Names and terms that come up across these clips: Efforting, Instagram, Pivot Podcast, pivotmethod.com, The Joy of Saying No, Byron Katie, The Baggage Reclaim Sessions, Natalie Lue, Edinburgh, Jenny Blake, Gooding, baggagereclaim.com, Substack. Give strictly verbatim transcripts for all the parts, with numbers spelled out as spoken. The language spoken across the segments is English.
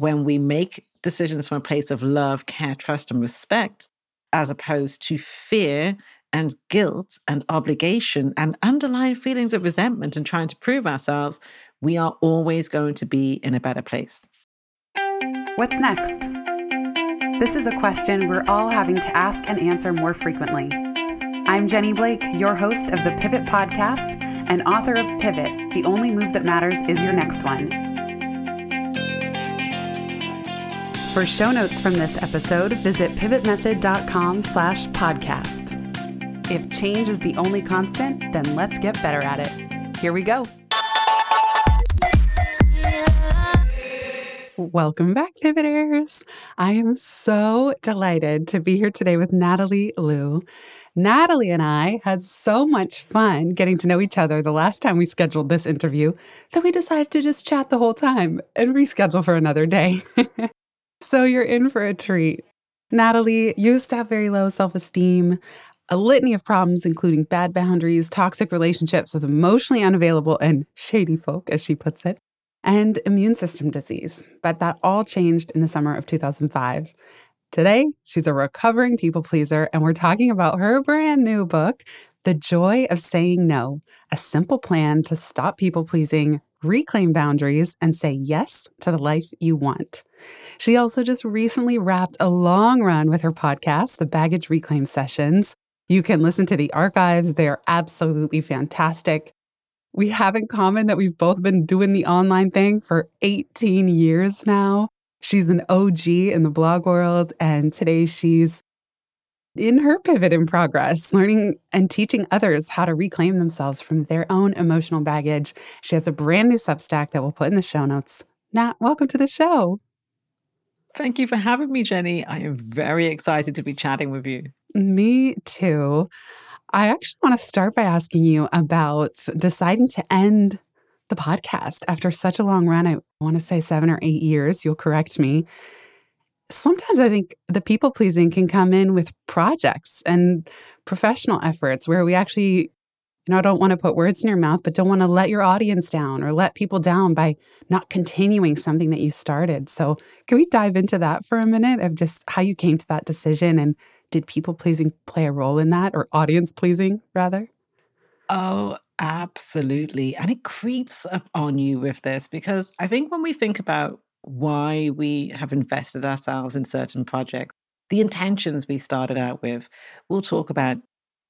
when we make decisions from a place of love, care, trust, and respect, as opposed to fear and guilt and obligation and underlying feelings of resentment and trying to prove ourselves, we are always going to be in a better place. What's next? This is a question we're all having to ask and answer more frequently. I'm Jenny Blake, your host of the Pivot Podcast and author of Pivot, The Only Move That Matters Is Your Next One. For show notes from this episode, visit pivotmethod.com slash podcast. If change is the only constant, then let's get better at it. Here we go. Welcome back, Pivoters. I am so delighted to be here today with Natalie Lue. Natalie and I had so much fun getting to know each other the last time we scheduled this interview that we decided to just chat the whole time and reschedule for another day. So you're in for a treat. Natalie used to have very low self-esteem, a litany of problems, including bad boundaries, toxic relationships with emotionally unavailable and shady folk, as she puts it, and immune system disease. But that all changed in the summer of two thousand five. Today, she's a recovering people pleaser, and we're talking about her brand new book, The Joy of Saying No, a simple plan to stop people pleasing, reclaim boundaries, and say yes to the life you want. She also just recently wrapped a long run with her podcast, The Baggage Reclaim Sessions. You can listen to the archives. They are absolutely fantastic. We have in common that we've both been doing the online thing for eighteen years now. She's an O G in the blog world, and today she's in her pivot in progress, learning and teaching others how to reclaim themselves from their own emotional baggage. She has a brand new Substack that we'll put in the show notes. Nat, welcome to the show. Thank you for having me, Jenny. I am very excited to be chatting with you. Me too. I actually want to start by asking you about deciding to end the podcast after such a long run. I want to say seven or eight years. You'll correct me. Sometimes I think the people pleasing can come in with projects and professional efforts where we actually, you know, I don't want to put words in your mouth, but don't want to let your audience down or let people down by not continuing something that you started. So can we dive into that for a minute of just how you came to that decision, and did people-pleasing play a role in that, or audience-pleasing, rather? Oh, absolutely. And it creeps up on you with this, because I think when we think about why we have invested ourselves in certain projects, the intentions we started out with, we'll talk about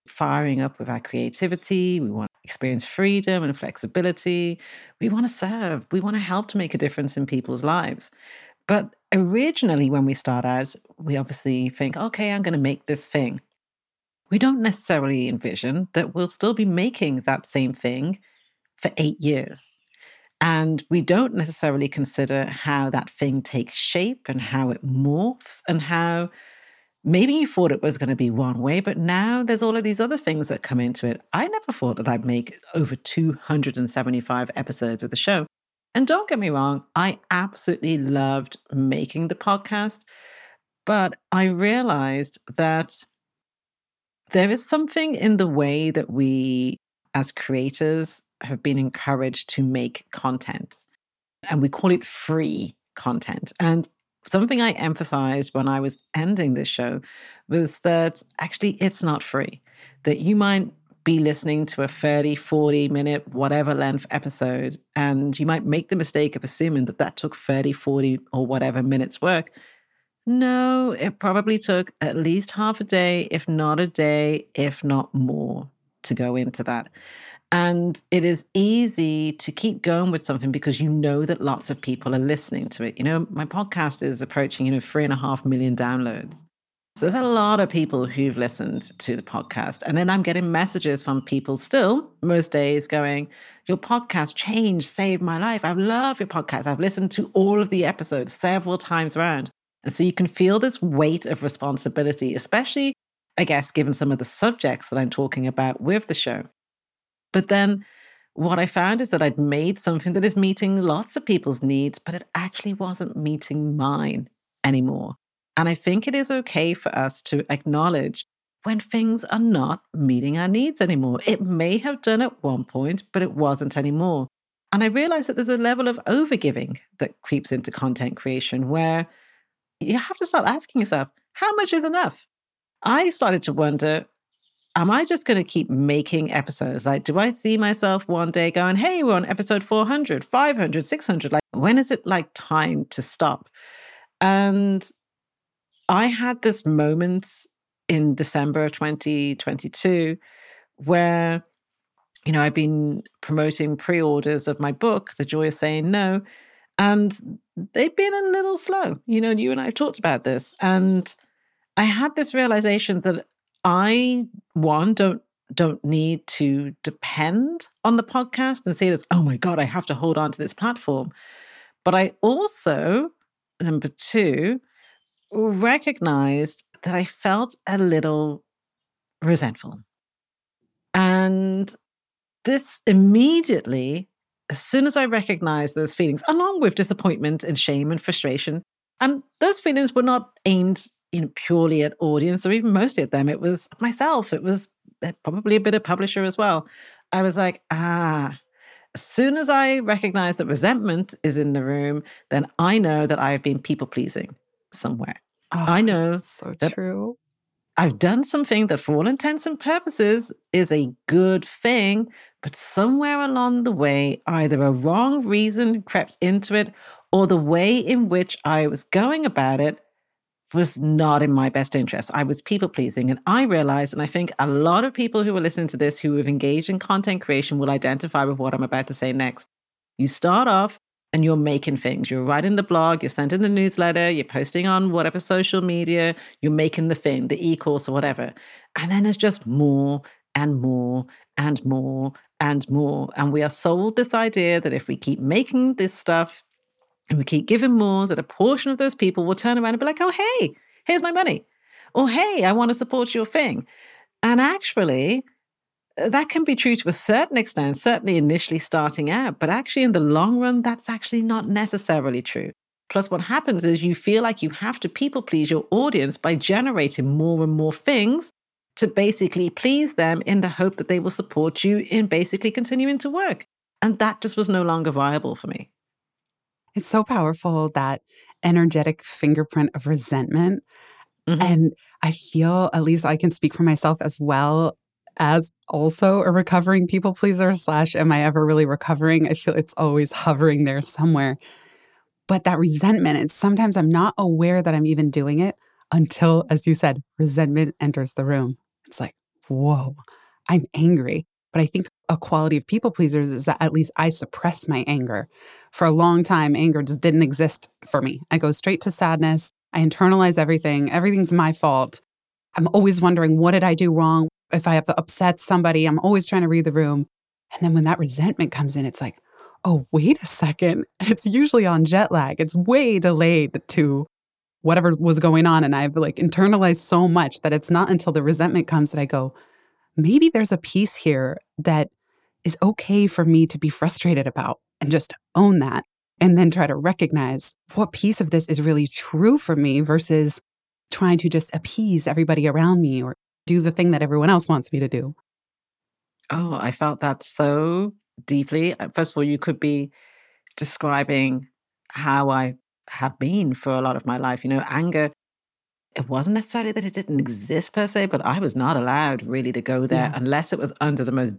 firing up with our creativity. We want to experience freedom and flexibility. We want to serve. We want to help to make a difference in people's lives. But originally, when we start out, we obviously think, okay, I'm going to make this thing. We don't necessarily envision that we'll still be making that same thing for eight years. And we don't necessarily consider how that thing takes shape and how it morphs and how maybe you thought it was going to be one way, but now there's all of these other things that come into it. I never thought that I'd make over two hundred seventy-five episodes of the show. And don't get me wrong, I absolutely loved making the podcast, but I realized that there is something in the way that we as creators have been encouraged to make content, and we call it free content. And something I emphasized when I was ending this show was that actually it's not free, that you might be listening to a thirty, forty minute, whatever length episode. And you might make the mistake of assuming that that took thirty, forty or whatever minutes work. No, it probably took at least half a day, if not a day, if not more, to go into that. And it is easy to keep going with something because you know that lots of people are listening to it. You know, my podcast is approaching, you know, three and a half million downloads. So there's a lot of people who've listened to the podcast. And then I'm getting messages from people still most days going, your podcast changed, saved my life. I love your podcast. I've listened to all of the episodes several times around. And so you can feel this weight of responsibility, especially, I guess, given some of the subjects that I'm talking about with the show. But then what I found is that I'd made something that is meeting lots of people's needs, but it actually wasn't meeting mine anymore. And I think it is okay for us to acknowledge when things are not meeting our needs anymore. It may have done at one point, but it wasn't anymore. And I realized that there's a level of overgiving that creeps into content creation where you have to start asking yourself, how much is enough? I started to wonder, am I just going to keep making episodes? Like, do I see myself one day going, hey, we're on episode four hundred, five hundred, six hundred? Like, when is it like time to stop? And I had this moment in December of twenty twenty-two where, you know, I've been promoting pre-orders of my book, The Joy of Saying No, and they've been a little slow. You know, you and I have talked about this. And I had this realization that I, one, don't don't need to depend on the podcast and say this, oh my God, I have to hold on to this platform. But I also, number two, recognized that I felt a little resentful. And this immediately, as soon as I recognized those feelings, along with disappointment and shame and frustration, and those feelings were not aimed, you know, purely at audience or even mostly at them. It was myself. It was probably a bit of publisher as well. I was like, ah, as soon as I recognize that resentment is in the room, then I know that I've been people pleasing somewhere. Oh, I know. So true. I've done something that for all intents and purposes is a good thing, but somewhere along the way, either a wrong reason crept into it or the way in which I was going about it was not in my best interest. I was people pleasing. And I realized, and I think a lot of people who are listening to this, who have engaged in content creation, will identify with what I'm about to say next. You start off and you're making things. You're writing the blog, you're sending the newsletter, you're posting on whatever social media, you're making the thing, the e-course or whatever. And then there's just more and more and more and more. And we are sold this idea that if we keep making this stuff, and we keep giving more, that a portion of those people will turn around and be like, oh, hey, here's my money. Or, hey, I want to support your thing. And actually, that can be true to a certain extent, certainly initially starting out. But actually, in the long run, that's actually not necessarily true. Plus, what happens is you feel like you have to people please your audience by generating more and more things to basically please them in the hope that they will support you in basically continuing to work. And that just was no longer viable for me. It's so powerful, that energetic fingerprint of resentment. Mm-hmm. And I feel, at least I can speak for myself as well as also a recovering people pleaser slash am I ever really recovering? I feel it's always hovering there somewhere. But that resentment, it's sometimes I'm not aware that I'm even doing it until, as you said, resentment enters the room. It's like, whoa, I'm angry. But I think a quality of people pleasers is that at least I suppress my anger. For a long time, anger just didn't exist for me. I go straight to sadness. I internalize everything. Everything's my fault. I'm always wondering, what did I do wrong? If I have to upset somebody, I'm always trying to read the room. And then when that resentment comes in, it's like, oh, wait a second. It's usually on jet lag. It's way delayed to whatever was going on. And I've like internalized so much that it's not until the resentment comes that I go, maybe there's a piece here that is okay for me to be frustrated about and just own that, and then try to recognize what piece of this is really true for me versus trying to just appease everybody around me or do the thing that everyone else wants me to do. Oh, I felt that so deeply. First of all, you could be describing how I have been for a lot of my life. You know, anger, it wasn't necessarily that it didn't exist per se, but I was not allowed really to go there yeah. unless it was under the most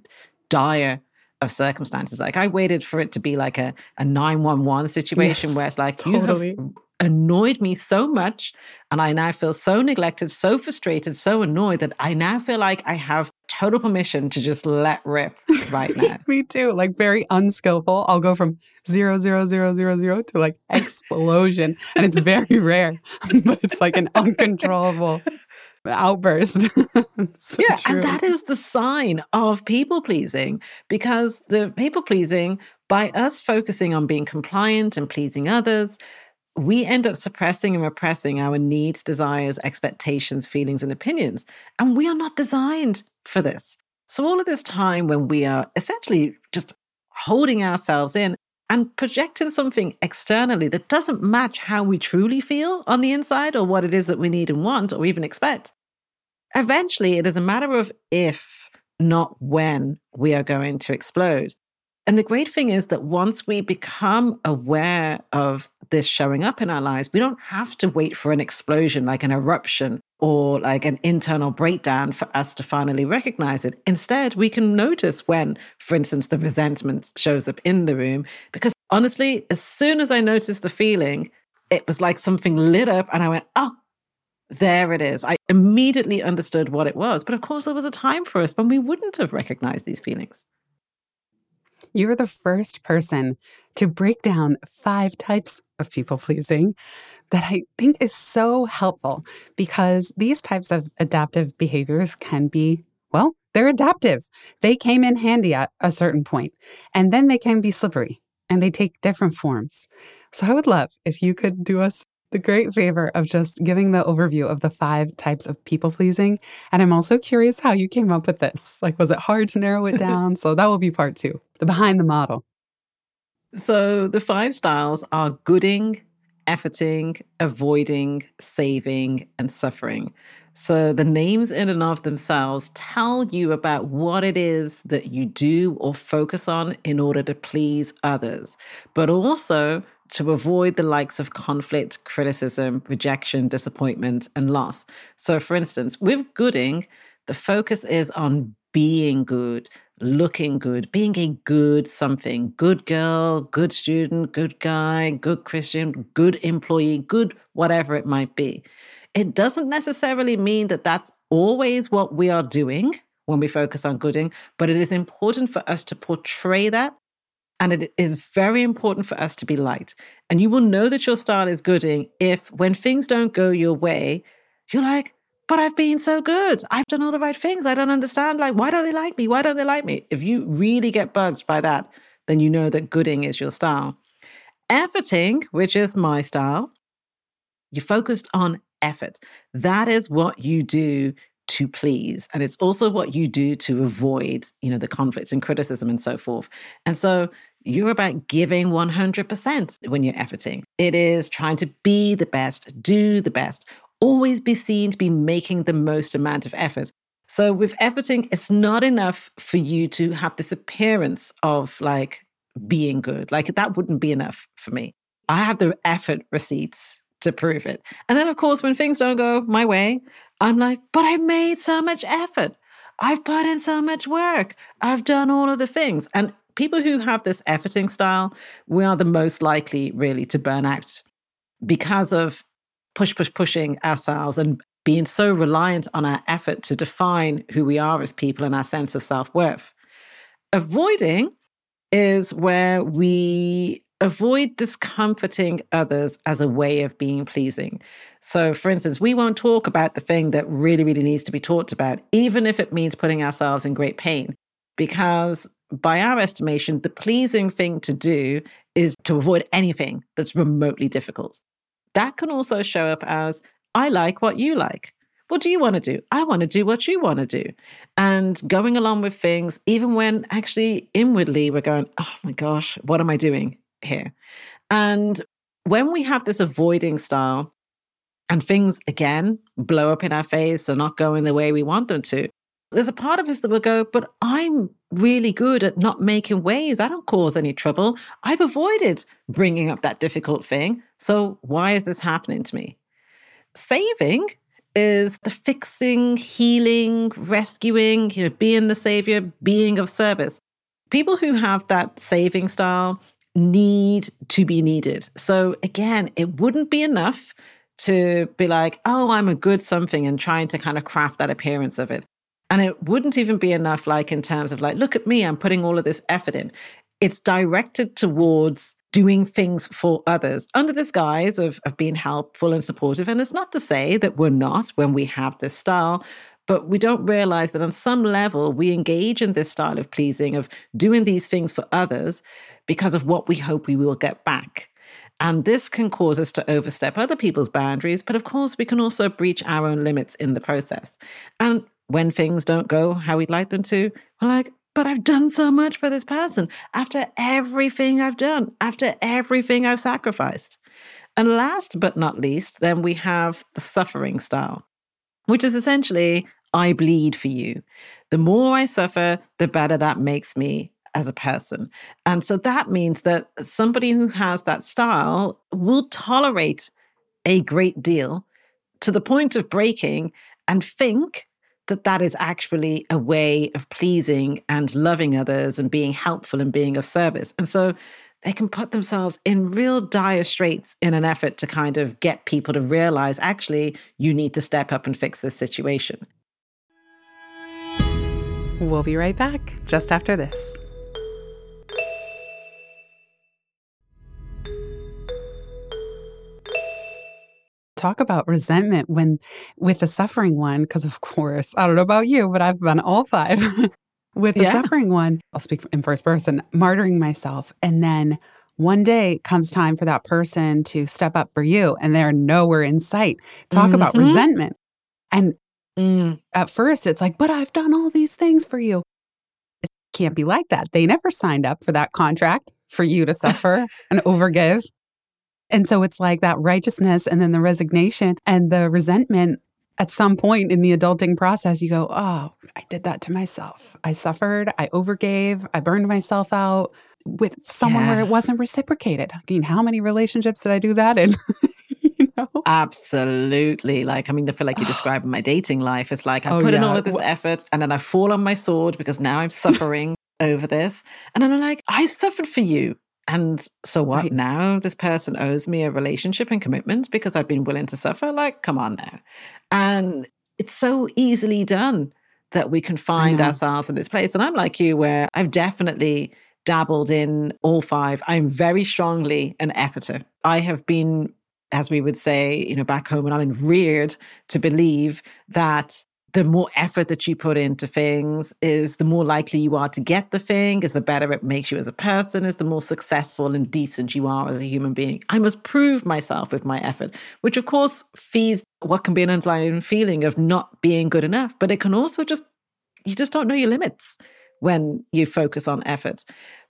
dire of circumstances. Like I waited for it to be like a, a nine one one situation yes, where it's like, totally. You have annoyed me so much and I now feel so neglected, so frustrated, so annoyed that I now feel like I have total permission to just let rip right now. Me too. Like very unskillful. I'll go from zero, zero, zero, zero, zero to like explosion. And it's very rare, but it's like an uncontrollable outburst. So yeah, true. And that is the sign of people pleasing, because the people pleasing, by us focusing on being compliant and pleasing others, we end up suppressing and repressing our needs, desires, expectations, feelings, and opinions. And we are not designed for this. So all of this time when we are essentially just holding ourselves in and projecting something externally that doesn't match how we truly feel on the inside or what it is that we need and want or even expect, eventually it is a matter of if, not when, we are going to explode. And the great thing is that once we become aware of this showing up in our lives, we don't have to wait for an explosion, like an eruption or like an internal breakdown for us to finally recognize it. Instead, we can notice when, for instance, the resentment shows up in the room. Because honestly, as soon as I noticed the feeling, it was like something lit up and I went, oh, there it is. I immediately understood what it was. But of course, there was a time for us when we wouldn't have recognized these feelings. You're the first person to break down five types of people-pleasing that I think is so helpful, because these types of adaptive behaviors can be, well, they're adaptive. They came in handy at a certain point, and then they can be slippery, and they take different forms. So I would love if you could do us the great favor of just giving the overview of the five types of people-pleasing. And I'm also curious how you came up with this. Like, was it hard to narrow it down? So that will be part two, the behind the model. So the five styles are gooding, efforting, avoiding, saving, and suffering. So the names in and of themselves tell you about what it is that you do or focus on in order to please others, but also to avoid the likes of conflict, criticism, rejection, disappointment, and loss. So for instance, with gooding, the focus is on being good, looking good, being a good something, good girl, good student, good guy, good Christian, good employee, good whatever it might be. It doesn't necessarily mean that that's always what we are doing when we focus on gooding, but it is important for us to portray that. And it is very important for us to be light. And you will know that your style is gooding if, when things don't go your way, you're like, but I've been so good. I've done all the right things. I don't understand. Like, why don't they like me? Why don't they like me? If you really get bugged by that, then you know that gooding is your style. Efforting, which is my style, you're focused on effort. That is what you do to please. And it's also what you do to avoid, you know, the conflicts and criticism and so forth. And so you're about giving one hundred percent when you're efforting. It is trying to be the best, do the best, always be seen to be making the most amount of effort. So with efforting, it's not enough for you to have this appearance of like being good. Like, that wouldn't be enough for me. I have the effort receipts to prove it. And then of course, when things don't go my way, I'm like, but I made so much effort. I've put in so much work. I've done all of the things. And people who have this efforting style, we are the most likely really to burn out because of push, push, pushing ourselves and being so reliant on our effort to define who we are as people and our sense of self-worth. Avoiding is where we avoid discomforting others as a way of being pleasing. So for instance, we won't talk about the thing that really, really needs to be talked about, even if it means putting ourselves in great pain. Because by our estimation, the pleasing thing to do is to avoid anything that's remotely difficult. That can also show up as, I like what you like. What do you want to do? I want to do what you want to do. And going along with things, even when actually inwardly we're going, oh my gosh, what am I doing here? And when we have this avoiding style and things again blow up in our face or not going the way we want them to, there's a part of us that will go, but I'm really good at not making waves. I don't cause any trouble. I've avoided bringing up that difficult thing. So why is this happening to me? Saving is the fixing, healing, rescuing, you know, being the savior, being of service. People who have that saving style need to be needed. So again, it wouldn't be enough to be like, oh, I'm a good something, and trying to kind of craft that appearance of it. And it wouldn't even be enough, like in terms of like, look at me, I'm putting all of this effort in. It's directed towards doing things for others under this guise of, of being helpful and supportive. And it's not to say that we're not when we have this style, but we don't realize that on some level, we engage in this style of pleasing, of doing these things for others because of what we hope we will get back. And this can cause us to overstep other people's boundaries. But of course, we can also breach our own limits in the process. And when things don't go how we'd like them to, we're like, but I've done so much for this person after everything I've done, after everything I've sacrificed. And last but not least, then we have the suffering style, which is essentially, I bleed for you. The more I suffer, the better that makes me. as a person. And so that means that somebody who has that style will tolerate a great deal to the point of breaking and think that that is actually a way of pleasing and loving others and being helpful and being of service. And so they can put themselves in real dire straits in an effort to kind of get people to realize, actually, you need to step up and fix this situation. We'll be right back just after this. Talk about resentment when with a suffering one, because of course, I don't know about you, but I've been all five. With the yeah. suffering one, I'll speak in first person, martyring myself. And then one day comes time for that person to step up for you, and they're nowhere in sight. Talk mm-hmm. about resentment. And mm. at first it's like, but I've done all these things for you. It can't be like that. They never signed up for that contract for you to suffer and overgive. And so it's like that righteousness and then the resignation and the resentment. At some point in the adulting process, you go, oh, I did that to myself. I suffered, I overgave, I burned myself out with someone yeah. where it wasn't reciprocated. I mean, how many relationships did I do that in? You know? Absolutely. Like, I mean, I feel like you described my dating life. It's like I oh, put yeah. in all of this well, effort and then I fall on my sword because now I'm suffering over this. And then I'm like, I suffered for you. And so what right. now? This person owes me a relationship and commitment because I've been willing to suffer? Like, come on now. And it's so easily done that we can find ourselves in this place. And I'm like you, where I've definitely dabbled in all five. I'm very strongly an efforter. I have been, as we would say, you know, back home in Ireland, reared to believe that the more effort that you put into things is the more likely you are to get the thing, is the better it makes you as a person, is the more successful and decent you are as a human being. I must prove myself with my effort, which of course feeds what can be an underlying feeling of not being good enough, but it can also just, you just don't know your limits when you focus on effort.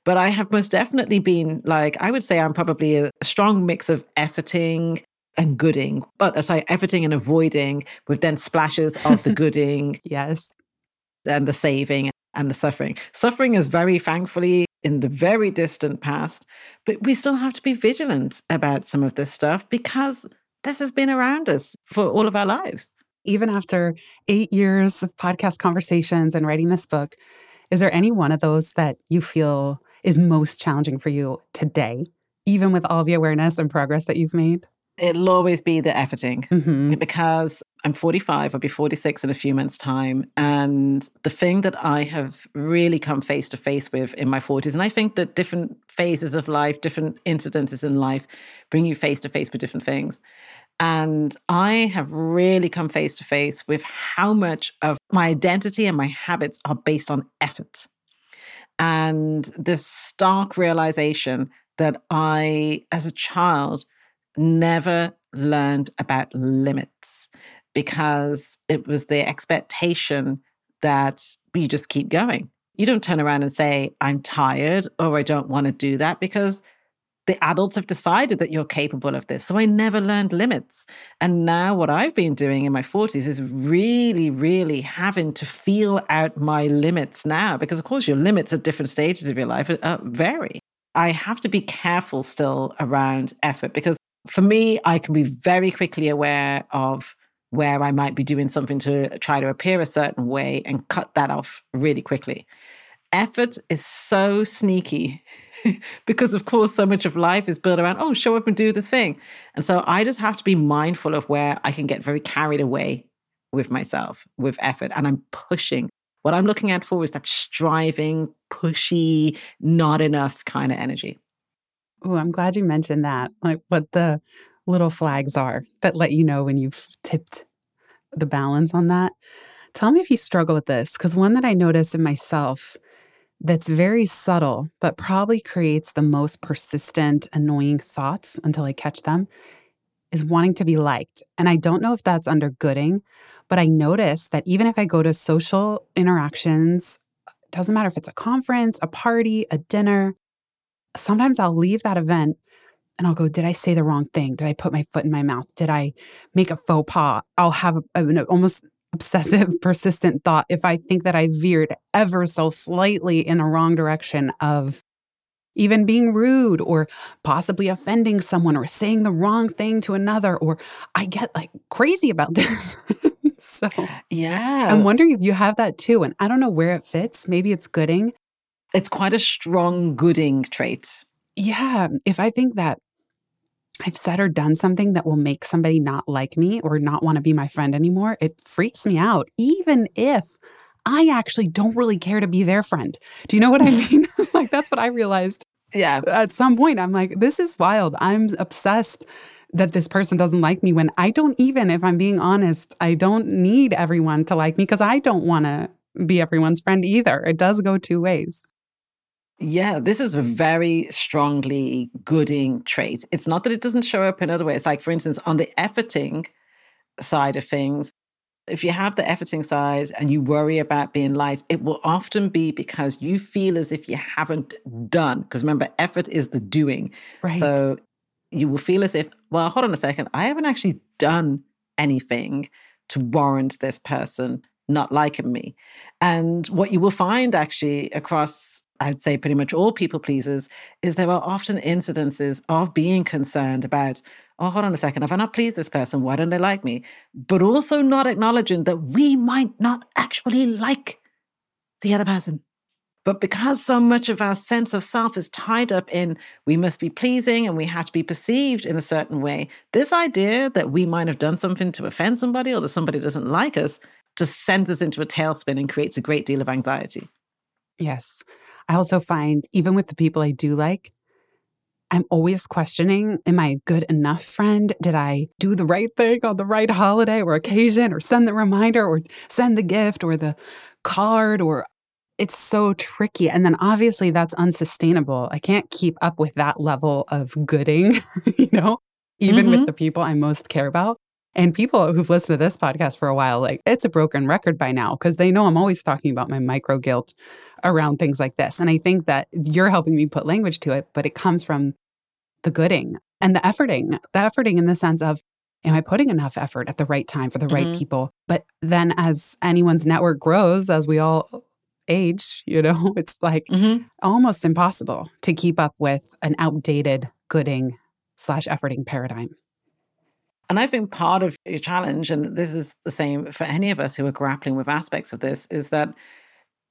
But I have most definitely been like, I would say I'm probably a strong mix of efforting and gooding, but sorry, efforting and avoiding with then splashes of the gooding. Yes. And the saving and the suffering. Suffering is very, thankfully, in the very distant past, but we still have to be vigilant about some of this stuff because this has been around us for all of our lives. Even after eight years of podcast conversations and writing this book, is there any one of those that you feel is most challenging for you today, even with all the awareness and progress that you've made? It'll always be the efforting mm-hmm. because I'm forty-five, I'll be forty-six in a few months' time. And the thing that I have really come face to face with in my forties, and I think that different phases of life, different incidences in life bring you face to face with different things. And I have really come face to face with how much of my identity and my habits are based on effort. And this stark realization that I, as a child, never learned about limits because it was the expectation that you just keep going. You don't turn around and say, I'm tired or I don't want to do that because the adults have decided that you're capable of this. So I never learned limits. And now what I've been doing in my forties is really, really having to feel out my limits now because, of course, your limits at different stages of your life uh, vary. I have to be careful still around effort because for me, I can be very quickly aware of where I might be doing something to try to appear a certain way and cut that off really quickly. Effort is so sneaky because, of course, so much of life is built around, oh, show up and do this thing. And so I just have to be mindful of where I can get very carried away with myself, with effort, and I'm pushing. What I'm looking out for is that striving, pushy, not enough kind of energy. Oh, I'm glad you mentioned that, like what the little flags are that let you know when you've tipped the balance on that. Tell me if you struggle with this, because one that I noticed in myself that's very subtle, but probably creates the most persistent, annoying thoughts until I catch them, is wanting to be liked. And I don't know if that's under gooding, but I notice that even if I go to social interactions, it doesn't matter if it's a conference, a party, a dinner, sometimes I'll leave that event and I'll go, did I say the wrong thing? Did I put my foot in my mouth? Did I make a faux pas? I'll have a, a, almost obsessive, persistent thought, if I think that I veered ever so slightly in a wrong direction of even being rude or possibly offending someone or saying the wrong thing to another, or I get like crazy about this. So yeah, I'm wondering if you have that too. And I don't know where it fits. Maybe it's Gooding. It's quite a strong Gooding trait. Yeah. If I think that I've said or done something that will make somebody not like me or not want to be my friend anymore, it freaks me out, even if I actually don't really care to be their friend. Do you know what I mean? Like, that's what I realized. Yeah. At some point, I'm like, this is wild. I'm obsessed that this person doesn't like me when I don't even, if I'm being honest, I don't need everyone to like me because I don't want to be everyone's friend either. It does go two ways. Yeah, this is a very strongly Gooding trait. It's not that it doesn't show up in other ways. Like, for instance, on the efforting side of things, if you have the efforting side and you worry about being liked, it will often be because you feel as if you haven't done. Because remember, effort is the doing. Right. So you will feel as if, well, hold on a second, I haven't actually done anything to warrant this person not liking me. And what you will find actually across, I'd say, pretty much all people pleasers is there are often incidences of being concerned about, oh, hold on a second, if I not please this person, why don't they like me? But also not acknowledging that we might not actually like the other person. But because so much of our sense of self is tied up in we must be pleasing and we have to be perceived in a certain way, this idea that we might have done something to offend somebody or that somebody doesn't like us just sends us into a tailspin and creates a great deal of anxiety. Yes. I also find, even with the people I do like, I'm always questioning, am I a good enough friend? Did I do the right thing on the right holiday or occasion, or send the reminder or send the gift or the card? Or it's so tricky. And then obviously that's unsustainable. I can't keep up with that level of Gooding, you know, even mm-hmm. with the people I most care about. And people who've listened to this podcast for a while, like, it's a broken record by now because they know I'm always talking about my micro guilt around things like this. And I think that you're helping me put language to it, but it comes from the Gooding and the efforting, the efforting in the sense of, am I putting enough effort at the right time for the mm-hmm. right people? But then as anyone's network grows, as we all age, you know, it's like mm-hmm. almost impossible to keep up with an outdated Gooding slash efforting paradigm. And I think part of your challenge, and this is the same for any of us who are grappling with aspects of this, is that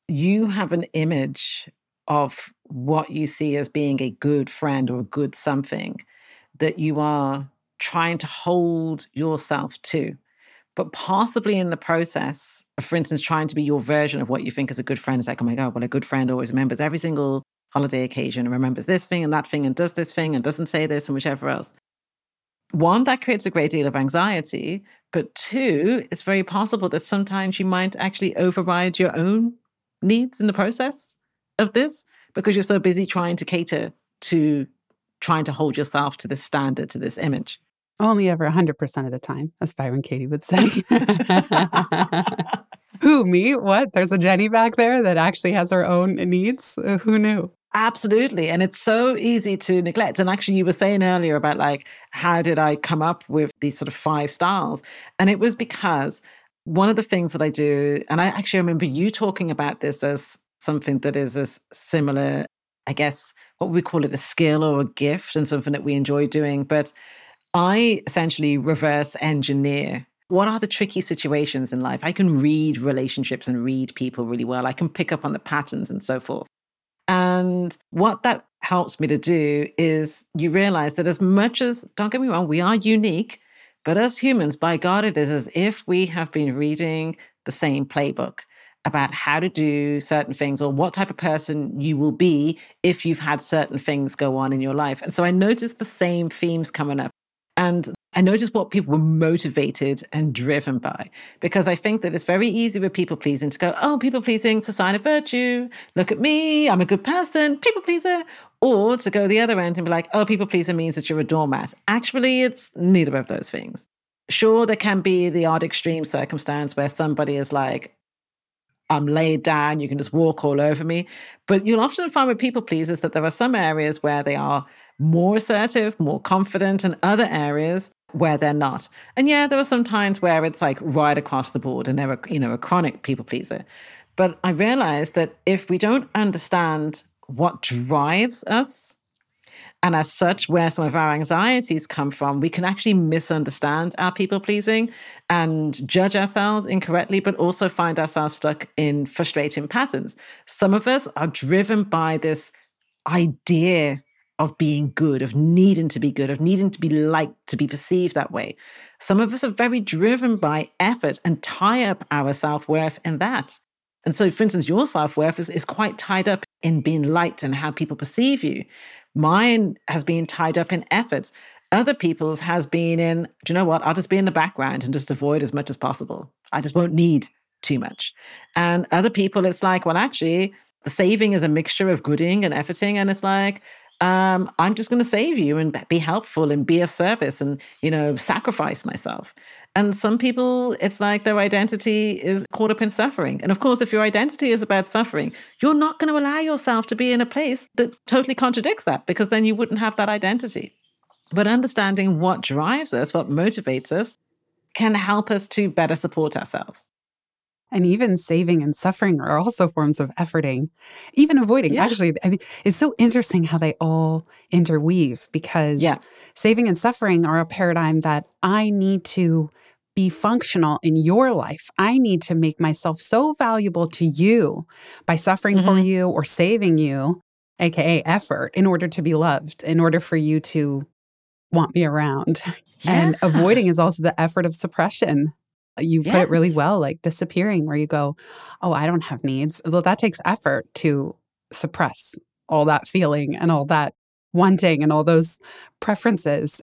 you have an image of what you see as being a good friend or a good something that you are trying to hold yourself to. But possibly in the process, for instance, trying to be your version of what you think is a good friend, it's like, oh my God, well, a good friend always remembers every single holiday occasion and remembers this thing and that thing and does this thing and doesn't say this and whichever else. One, that creates a great deal of anxiety, but two, it's very possible that sometimes you might actually override your own needs in the process of this because you're so busy trying to cater to, trying to hold yourself to this standard, to this image. Only ever one hundred percent of the time, as Byron Katie would say. Who, me? What? There's a Jenny back there that actually has her own needs? Uh, who knew? Absolutely. And it's so easy to neglect. And actually, you were saying earlier about, like, how did I come up with these sort of five styles? And it was because one of the things that I do, and I actually remember you talking about this as something that is a similar, I guess, what we call it, a skill or a gift and something that we enjoy doing. But I essentially reverse engineer. What are the tricky situations in life? I can read relationships and read people really well. I can pick up on the patterns and so forth. And what that helps me to do is you realize that as much as, don't get me wrong, we are unique, but as humans, by God, it is as if we have been reading the same playbook about how to do certain things or what type of person you will be if you've had certain things go on in your life. And so I noticed the same themes coming up. And I noticed what people were motivated and driven by, because I think that it's very easy with people pleasing to go, oh, people pleasing is a sign of virtue. Look at me. I'm a good person. People pleaser. Or to go the other end and be like, oh, people pleaser means that you're a doormat. Actually, it's neither of those things. Sure, there can be the odd extreme circumstance where somebody is like, I'm laid down, you can just walk all over me. But you'll often find with people pleasers that there are some areas where they are more assertive, more confident, and other areas where they're not. And yeah, there are some times where it's like right across the board and they're, you know, a chronic people pleaser. But I realized that if we don't understand what drives us, and as such, where some of our anxieties come from, we can actually misunderstand our people-pleasing and judge ourselves incorrectly, but also find ourselves stuck in frustrating patterns. Some of us are driven by this idea of being good, of needing to be good, of needing to be liked, to be perceived that way. Some of us are very driven by effort and tie up our self-worth in that. And so, for instance, your self-worth is, is quite tied up in being liked and how people perceive you. Mine has been tied up in effort. Other people's has been in, do you know what, I'll just be in the background and just avoid as much as possible. I just won't need too much. And other people, it's like, well, actually, the saving is a mixture of gooding and efforting. And it's like, um, I'm just going to save you and be helpful and be of service and, you know, sacrifice myself. And some people, it's like their identity is caught up in suffering. And of course, if your identity is about suffering, you're not going to allow yourself to be in a place that totally contradicts that, because then you wouldn't have that identity. But understanding what drives us, what motivates us, can help us to better support ourselves. And even saving and suffering are also forms of efforting, even avoiding. Yeah. Actually, I mean, it's so interesting how they all interweave, because yeah. saving and suffering are a paradigm that I need to be functional in your life. I need to make myself so valuable to you by suffering mm-hmm. for you or saving you, A K A effort, in order to be loved, in order for you to want me around. Yeah. And avoiding is also the effort of suppression. You yes. put it really well, like disappearing, where you go, oh, I don't have needs. Well, that takes effort to suppress all that feeling and all that wanting and all those preferences.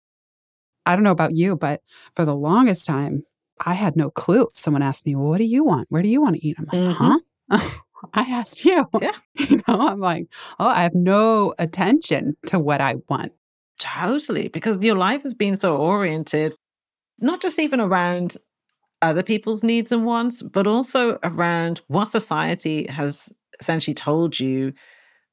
I don't know about you, but for the longest time, I had no clue. If someone asked me, well, what do you want? Where do you want to eat? I'm like, mm-hmm. huh? I asked you. Yeah. You know, I'm like, oh, I have no attention to what I want. Totally. Because your life has been so oriented, not just even around other people's needs and wants, but also around what society has essentially told you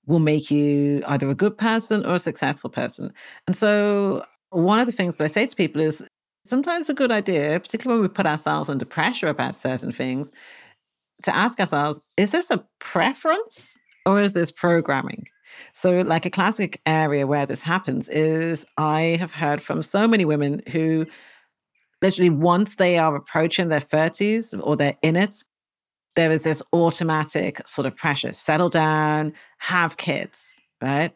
will make you either a good person or a successful person. And so one of the things that I say to people is sometimes a good idea, particularly when we put ourselves under pressure about certain things, to ask ourselves, is this a preference or is this programming? So like a classic area where this happens is I have heard from so many women who literally, once they are approaching their thirties or they're in it, there is this automatic sort of pressure. Settle down, have kids, right?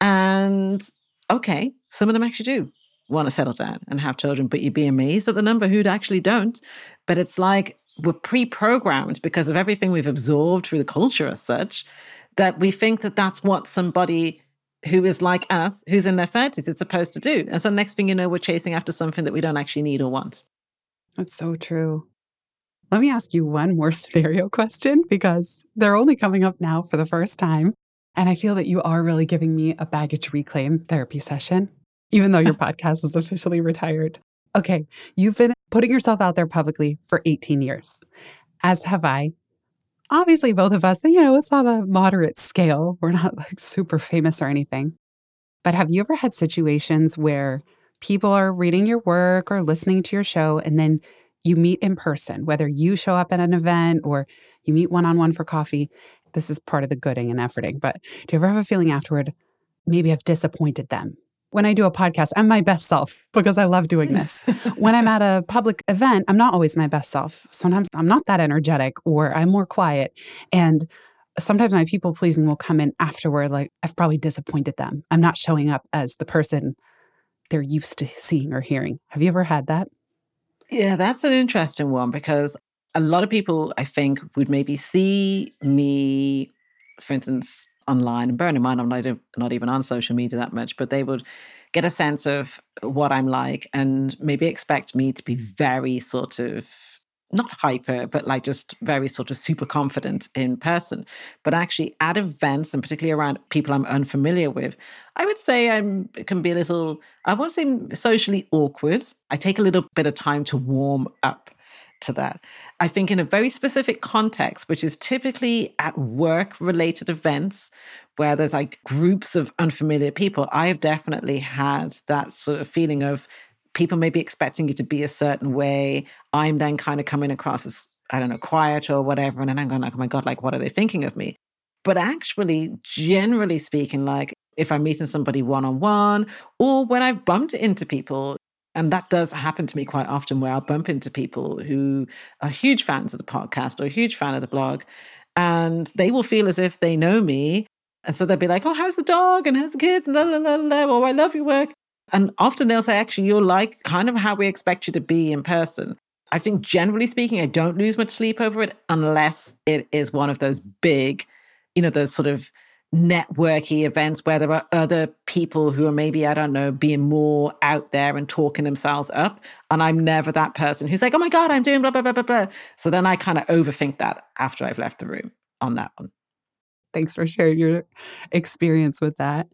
And okay, some of them actually do want to settle down and have children, but you'd be amazed at the number who'd actually don't. But it's like we're pre-programmed because of everything we've absorbed through the culture as such, that we think that that's what somebody who is like us, who's in their thirties, is supposed to do. And so next thing you know, we're chasing after something that we don't actually need or want. That's so true. Let me ask you one more scenario question, because they're only coming up now for the first time. And I feel that you are really giving me a baggage reclaim therapy session, even though your podcast is officially retired. Okay, you've been putting yourself out there publicly for eighteen years, as have I. Obviously, both of us, you know, it's on a moderate scale. We're not like super famous or anything. But have you ever had situations where people are reading your work or listening to your show, and then you meet in person, whether you show up at an event or you meet one-on-one for coffee? This is part of the gooding and efforting. But do you ever have a feeling afterward, maybe I've disappointed them? When I do a podcast, I'm my best self because I love doing this. When I'm at a public event, I'm not always my best self. Sometimes I'm not that energetic, or I'm more quiet. And sometimes my people pleasing will come in afterward, like I've probably disappointed them. I'm not showing up as the person they're used to seeing or hearing. Have you ever had that? Yeah, that's an interesting one, because a lot of people, I think, would maybe see me, for instance, online, and bearing in mind I'm not, not even on social media that much, but they would get a sense of what I'm like and maybe expect me to be very sort of, not hyper, but like just very sort of super confident in person. But actually at events, and particularly around people I'm unfamiliar with, I would say I can be a little, I won't say socially awkward. I take a little bit of time to warm up to that. I think in a very specific context, which is typically at work-related events where there's like groups of unfamiliar people, I have definitely had that sort of feeling of people may be expecting you to be a certain way. I'm then kind of coming across as, I don't know, quiet or whatever. And then I'm going like, oh my God, like, what are they thinking of me? But actually, generally speaking, like if I'm meeting somebody one-on-one or when I've bumped into people, and that does happen to me quite often where I'll bump into people who are huge fans of the podcast or a huge fan of the blog, and they will feel as if they know me. And so they'll be like, oh, how's the dog? And how's the kids? And la, la, la, la, oh, I love your work. And often they'll say, actually, you're like kind of how we expect you to be in person. I think generally speaking, I don't lose much sleep over it unless it is one of those big, you know, those sort of networky events where there are other people who are maybe, I don't know, being more out there and talking themselves up. And I'm never that person who's like, oh my God, I'm doing blah, blah, blah, blah, blah. So then I kind of overthink that after I've left the room on that one. Thanks for sharing your experience with that.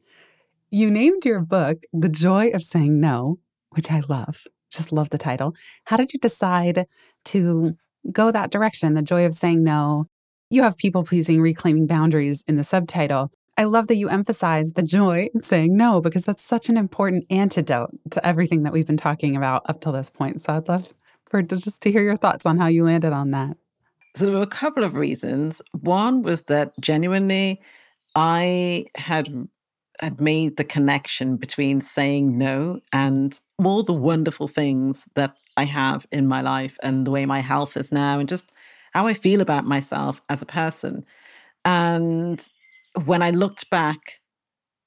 You named your book, The Joy of Saying No, which I love. Just love the title. How did you decide to go that direction, The Joy of Saying No? You have people pleasing, reclaiming boundaries in the subtitle. I love that you emphasize the joy in saying no, because that's such an important antidote to everything that we've been talking about up till this point. So I'd love for just to hear your thoughts on how you landed on that. So there were a couple of reasons. One was that genuinely I had had made the connection between saying no and all the wonderful things that I have in my life and the way my health is now and just how I feel about myself as a person. And when I looked back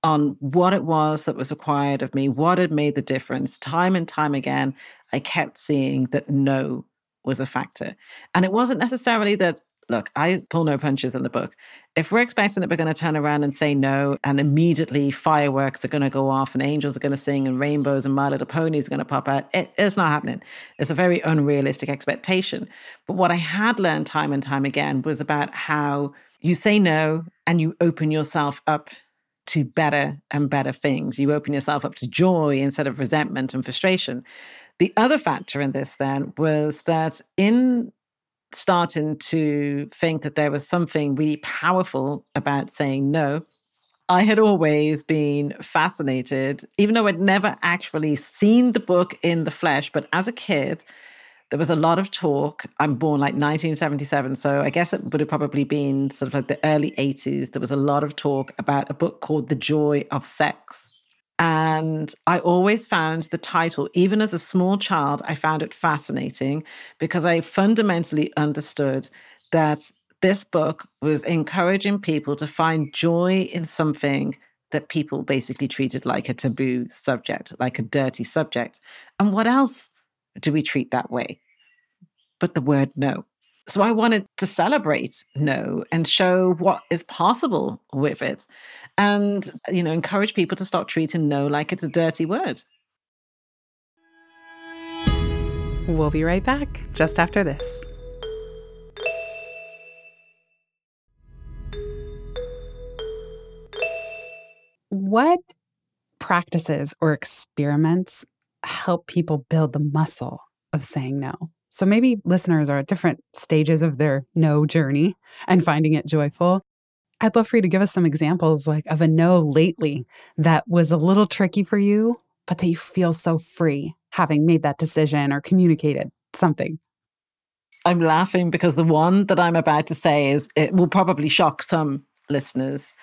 on what it was that was required of me, what had made the difference, time and time again, I kept seeing that no was a factor. And it wasn't necessarily that, look, I pull no punches in the book. If we're expecting that we're going to turn around and say no, and immediately fireworks are going to go off and angels are going to sing and rainbows and My Little Pony is going to pop out, it, it's not happening. It's a very unrealistic expectation. But what I had learned time and time again was about how you say no and you open yourself up to better and better things. You open yourself up to joy instead of resentment and frustration. The other factor in this then was that in starting to think that there was something really powerful about saying no, I had always been fascinated, even though I'd never actually seen the book in the flesh, but as a kid, there was a lot of talk. I'm born like nineteen seventy-seven, so I guess it would have probably been sort of like the early eighties. There was a lot of talk about a book called The Joy of Sex. And I always found the title, even as a small child, I found it fascinating because I fundamentally understood that this book was encouraging people to find joy in something that people basically treated like a taboo subject, like a dirty subject. And what else do we treat that way? But the word no. So I wanted to celebrate no and show what is possible with it and, you know, encourage people to start treating no like it's a dirty word. We'll be right back just after this. What practices or experiments help people build the muscle of saying no? So maybe listeners are at different stages of their no journey and finding it joyful. I'd love for you to give us some examples like of a no lately that was a little tricky for you, but that you feel so free having made that decision or communicated something. I'm laughing because the one that I'm about to say is, it will probably shock some listeners,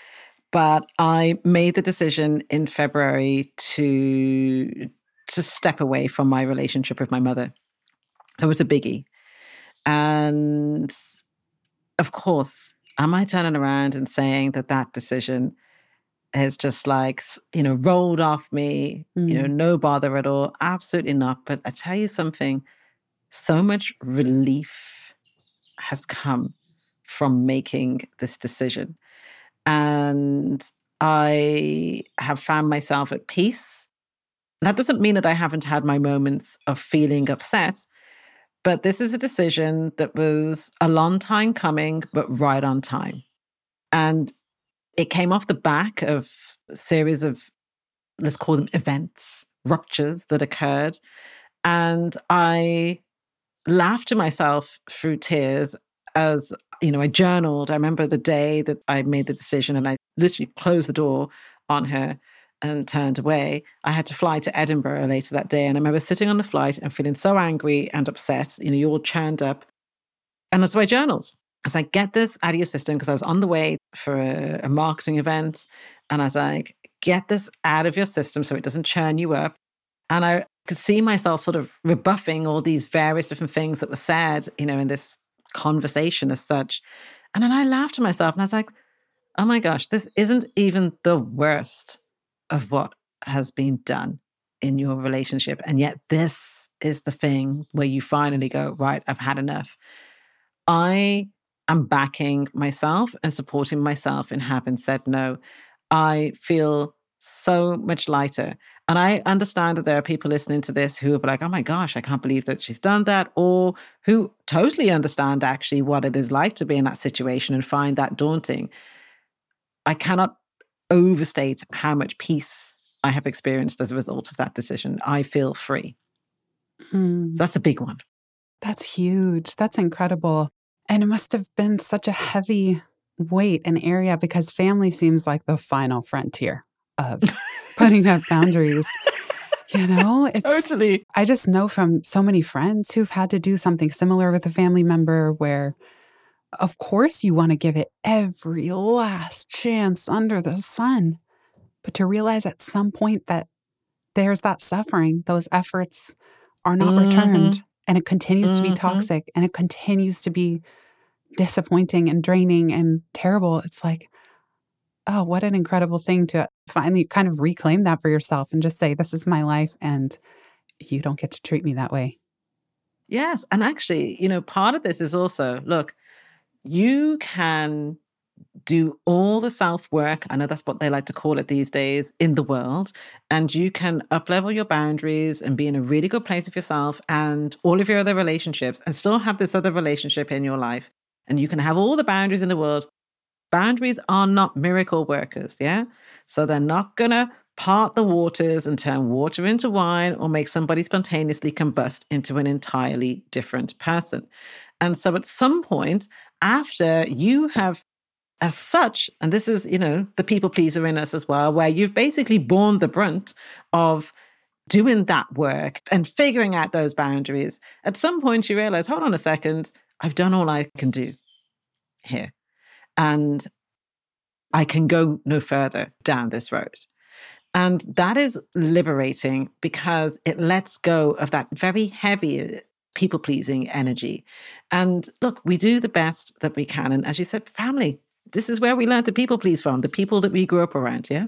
but I made the decision in February to to step away from my relationship with my mother. So it's a biggie. And of course, am I turning around and saying that that decision has just like, you know, rolled off me, mm. you know, no bother at all? Absolutely not. But I tell you something, so much relief has come from making this decision. And I have found myself at peace. That doesn't mean that I haven't had my moments of feeling upset. But this is a decision that was a long time coming, but right on time. And it came off the back of a series of, let's call them events, ruptures that occurred. And I laugh to myself through tears as, you know, I journaled. I remember the day that I made the decision and I literally closed the door on her and turned away. I had to fly to Edinburgh later that day. And I remember sitting on the flight and feeling so angry and upset. You know, you're all churned up. And so I journaled. I was like, get this out of your system, because I was on the way for a, a marketing event. And I was like, get this out of your system so it doesn't churn you up. And I could see myself sort of rebuffing all these various different things that were said, you know, in this conversation as such. And then I laughed to myself and I was like, oh my gosh, this isn't even the worst of what has been done in your relationship. And yet this is the thing where you finally go, right, I've had enough. I am backing myself and supporting myself in having said no. I feel so much lighter. And I understand that there are people listening to this who are like, oh my gosh, I can't believe that she's done that, or who totally understand actually what it is like to be in that situation and find that daunting. I cannot overstate how much peace I have experienced as a result of that decision. I feel free. Mm. So that's a big one. That's huge. That's incredible. And it must have been such a heavy weight and area, because family seems like the final frontier of putting up boundaries. You know, it's, totally. I just know from so many friends who've had to do something similar with a family member where, of course, you want to give it every last chance under the sun, but to realize at some point that there's that suffering, those efforts are not mm-hmm. returned, and it continues mm-hmm. to be toxic, and it continues to be disappointing and draining and terrible. It's like, oh, what an incredible thing to finally kind of reclaim that for yourself and just say, this is my life and you don't get to treat me that way. Yes. And actually, you know, part of this is also, look, you can do all the self-work, I know that's what they like to call it these days, in the world, and you can up-level your boundaries and be in a really good place with yourself and all of your other relationships and still have this other relationship in your life. And you can have all the boundaries in the world. Boundaries are not miracle workers, yeah? So they're not going to part the waters and turn water into wine or make somebody spontaneously combust into an entirely different person. And so at some point, after you have, as such, and this is, you know, the people pleaser in us as well, where you've basically borne the brunt of doing that work and figuring out those boundaries, at some point you realize, hold on a second, I've done all I can do here. And I can go no further down this road. And that is liberating, because it lets go of that very heavy people-pleasing energy. And look, we do the best that we can. And as you said, family, this is where we learn to people-please from, the people that we grew up around, yeah?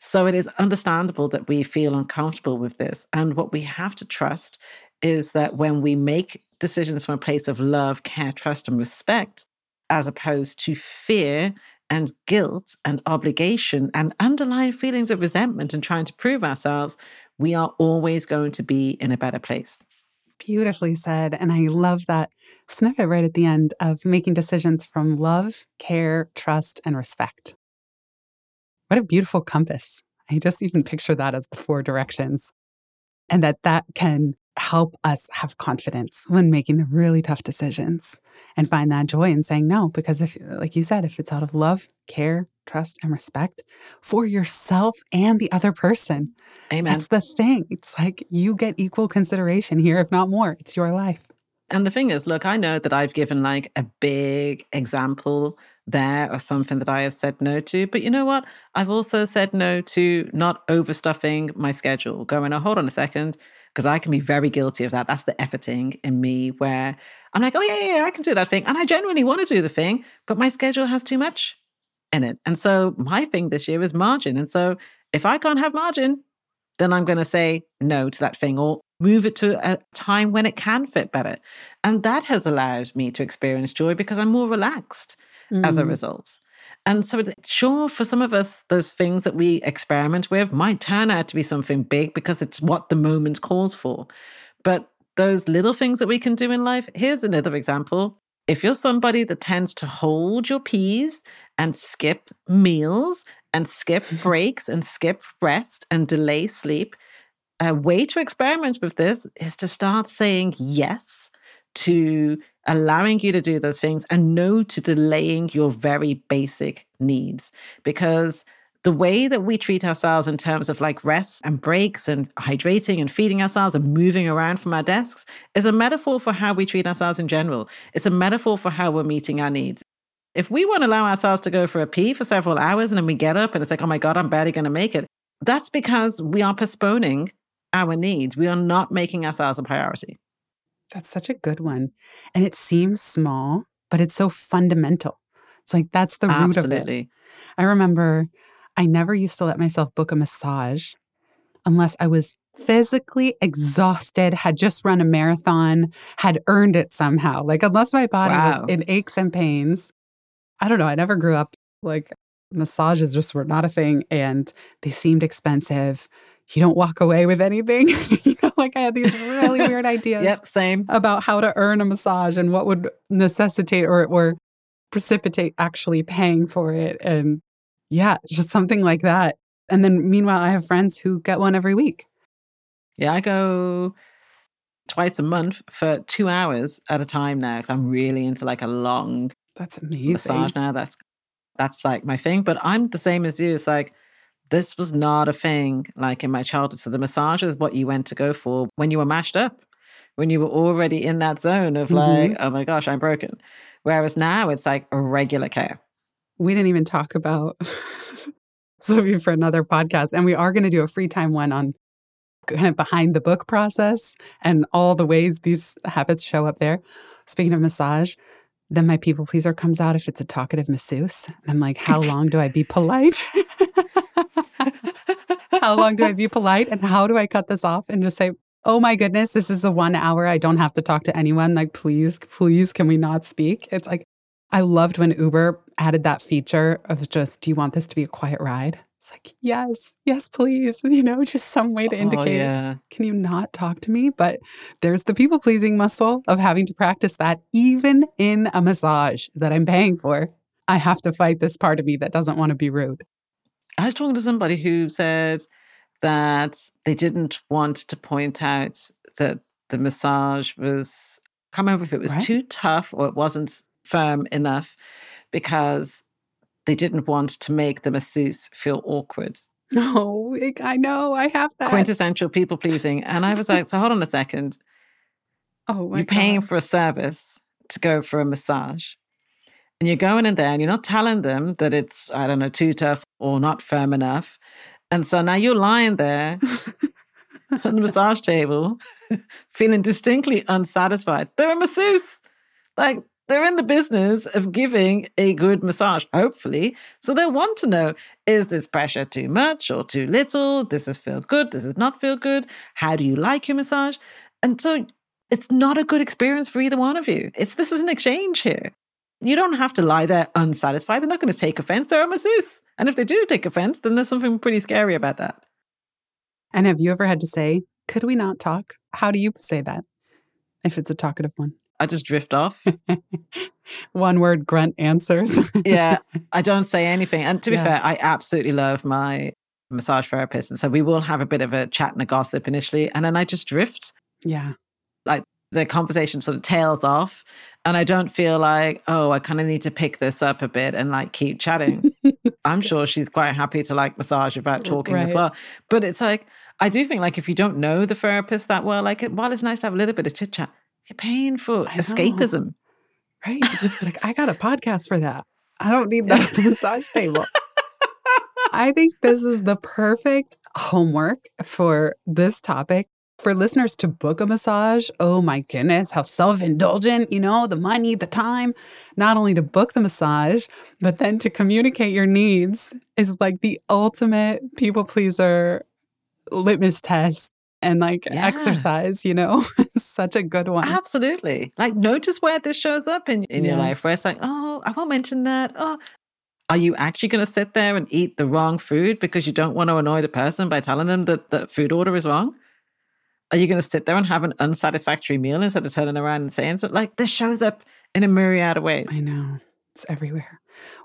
So it is understandable that we feel uncomfortable with this. And what we have to trust is that when we make decisions from a place of love, care, trust, and respect, as opposed to fear and guilt and obligation and underlying feelings of resentment and trying to prove ourselves, we are always going to be in a better place. Beautifully said. And I love that snippet right at the end of making decisions from love, care, trust, and respect. What a beautiful compass. I just even picture that as the four directions, and that that can help us have confidence when making the really tough decisions and find that joy in saying no. Because if, like you said, if it's out of love, care, trust, and respect for yourself and the other person, amen. That's the thing. It's like you get equal consideration here, if not more. It's your life. And the thing is, look, I know that I've given like a big example there of something that I have said no to. But you know what? I've also said no to not overstuffing my schedule, going, oh, hold on a second, because I can be very guilty of that. That's the efforting in me, where I'm like, oh yeah, yeah, yeah, I can do that thing. And I genuinely want to do the thing, but my schedule has too much in it. And so my thing this year is margin. And so if I can't have margin, then I'm going to say no to that thing or move it to a time when it can fit better. And that has allowed me to experience joy, because I'm more relaxed mm. as a result. And so it's sure for some of us, those things that we experiment with might turn out to be something big because it's what the moment calls for. But those little things that we can do in life, here's another example. If you're somebody that tends to hold your peas and skip meals and skip breaks and skip rest and delay sleep, a way to experiment with this is to start saying yes to allowing you to do those things, and no to delaying your very basic needs. Because the way that we treat ourselves in terms of like rest and breaks and hydrating and feeding ourselves and moving around from our desks is a metaphor for how we treat ourselves in general. It's a metaphor for how we're meeting our needs. If we want to allow ourselves to go for a pee for several hours and then we get up and it's like, oh my God, I'm barely going to make it. That's because we are postponing our needs. We are not making ourselves a priority. That's such a good one. And it seems small, but it's so fundamental. It's like, that's the root Absolutely. Of it. I remember I never used to let myself book a massage unless I was physically exhausted, had just run a marathon, had earned it somehow. Like unless my body wow. was in aches and pains. I don't know. I never grew up like massages just were not a thing and they seemed expensive. You don't walk away with anything. You know, like I had these really weird ideas yep, same. About how to earn a massage and what would necessitate or, or precipitate actually paying for it. And yeah, just something like that. And then meanwhile, I have friends who get one every week. Yeah, I go twice a month for two hours at a time now because I'm really into like a long that's amazing. Massage now. That's that's like my thing. But I'm the same as you. It's like, this was not a thing like in my childhood. So the massage is what you went to go for when you were mashed up, when you were already in that zone of mm-hmm. like, oh my gosh, I'm broken. Whereas now it's like a regular care. We didn't even talk about so for another podcast. And we are going to do a free time one on kind of behind the book process and all the ways these habits show up there. Speaking of massage, then my people pleaser comes out if it's a talkative masseuse. And I'm like, how long do I be polite? How long do I be polite? And how do I cut this off and just say, oh my goodness, this is the one hour I don't have to talk to anyone. Like, please, please, can we not speak? It's like, I loved when Uber added that feature of just, do you want this to be a quiet ride? It's like, yes, yes, please. You know, just some way to indicate, oh, yeah. Can you not talk to me? But there's the people pleasing muscle of having to practice that even in a massage that I'm paying for. I have to fight this part of me that doesn't want to be rude. I was talking to somebody who said that they didn't want to point out that the massage was, I can't remember if it was right. too tough or it wasn't firm enough because they didn't want to make the masseuse feel awkward. No, oh, I know. I have that. Quintessential people pleasing. And I was like, so hold on a second. Oh, my You're God. Paying for a service to go for a massage. And you're going in there and you're not telling them that it's, I don't know, too tough or not firm enough. And so now you're lying there on the massage table, feeling distinctly unsatisfied. They're a masseuse. Like, they're in the business of giving a good massage, hopefully. So they want to know, is this pressure too much or too little? Does this feel good? Does it not feel good? How do you like your massage? And so it's not a good experience for either one of you. It's This is an exchange here. You don't have to lie there unsatisfied. They're not going to take offense. They're a masseuse. And if they do take offense, then there's something pretty scary about that. And have you ever had to say, could we not talk? How do you say that if it's a talkative one? I just drift off. One word grunt answers. Yeah, I don't say anything. And to be yeah. fair, I absolutely love my massage therapist. And so we will have a bit of a chat and a gossip initially. And then I just drift. Yeah. Like, the conversation sort of tails off and I don't feel like, oh, I kind of need to pick this up a bit and like keep chatting. I'm sure she's quite happy to like massage about talking right. as well. But it's like, I do think like if you don't know the therapist that well, like while it's nice to have a little bit of chit chat, you're paying for I escapism. Know. Right. Like I got a podcast for that. I don't need that massage table. I think this is the perfect homework for this topic. For listeners to book a massage, oh my goodness, how self-indulgent, you know, the money, the time, not only to book the massage, but then to communicate your needs is like the ultimate people pleaser litmus test and like yeah. exercise, you know, such a good one. Absolutely. Like notice where this shows up in, in yes. your life where it's like, oh, I won't mention that. Oh, are you actually going to sit there and eat the wrong food because you don't want to annoy the person by telling them that the food order is wrong? Are you going to sit there and have an unsatisfactory meal instead of turning around and saying something? Like, this shows up in a myriad of ways. I know. It's everywhere.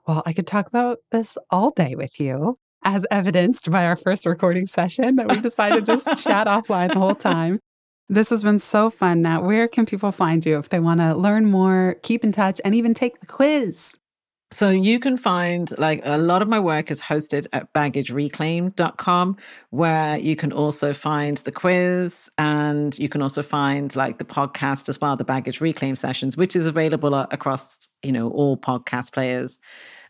Well, I could talk about this all day with you, as evidenced by our first recording session that we decided to just chat offline the whole time. This has been so fun. Nat, where can people find you if they want to learn more, keep in touch, and even take the quiz? So you can find, like, a lot of my work is hosted at baggage reclaim dot com, where you can also find the quiz, and you can also find, like, the podcast as well, the Baggage Reclaim Sessions, which is available across, you know, all podcast players.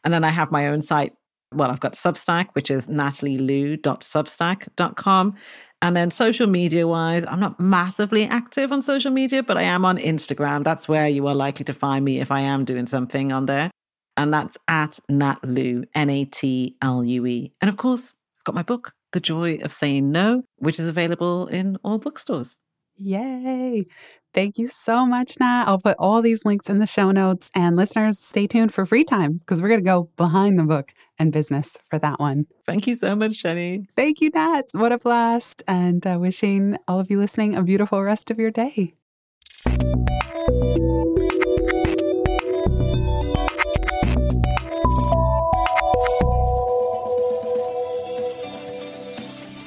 And then I have my own site. Well, I've got Substack, which is natalie lue dot substack dot com. And then social media wise, I'm not massively active on social media, but I am on Instagram. That's where you are likely to find me if I am doing something on there. And that's at Nat Lue, N A T L U E. And of course, I've got my book, The Joy of Saying No, which is available in all bookstores. Yay. Thank you so much, Nat. I'll put all these links in the show notes. And listeners, stay tuned for free time, because we're going to go behind the book and business for that one. Thank you so much, Jenny. Thank you, Nat. What a blast. And uh, wishing all of you listening a beautiful rest of your day.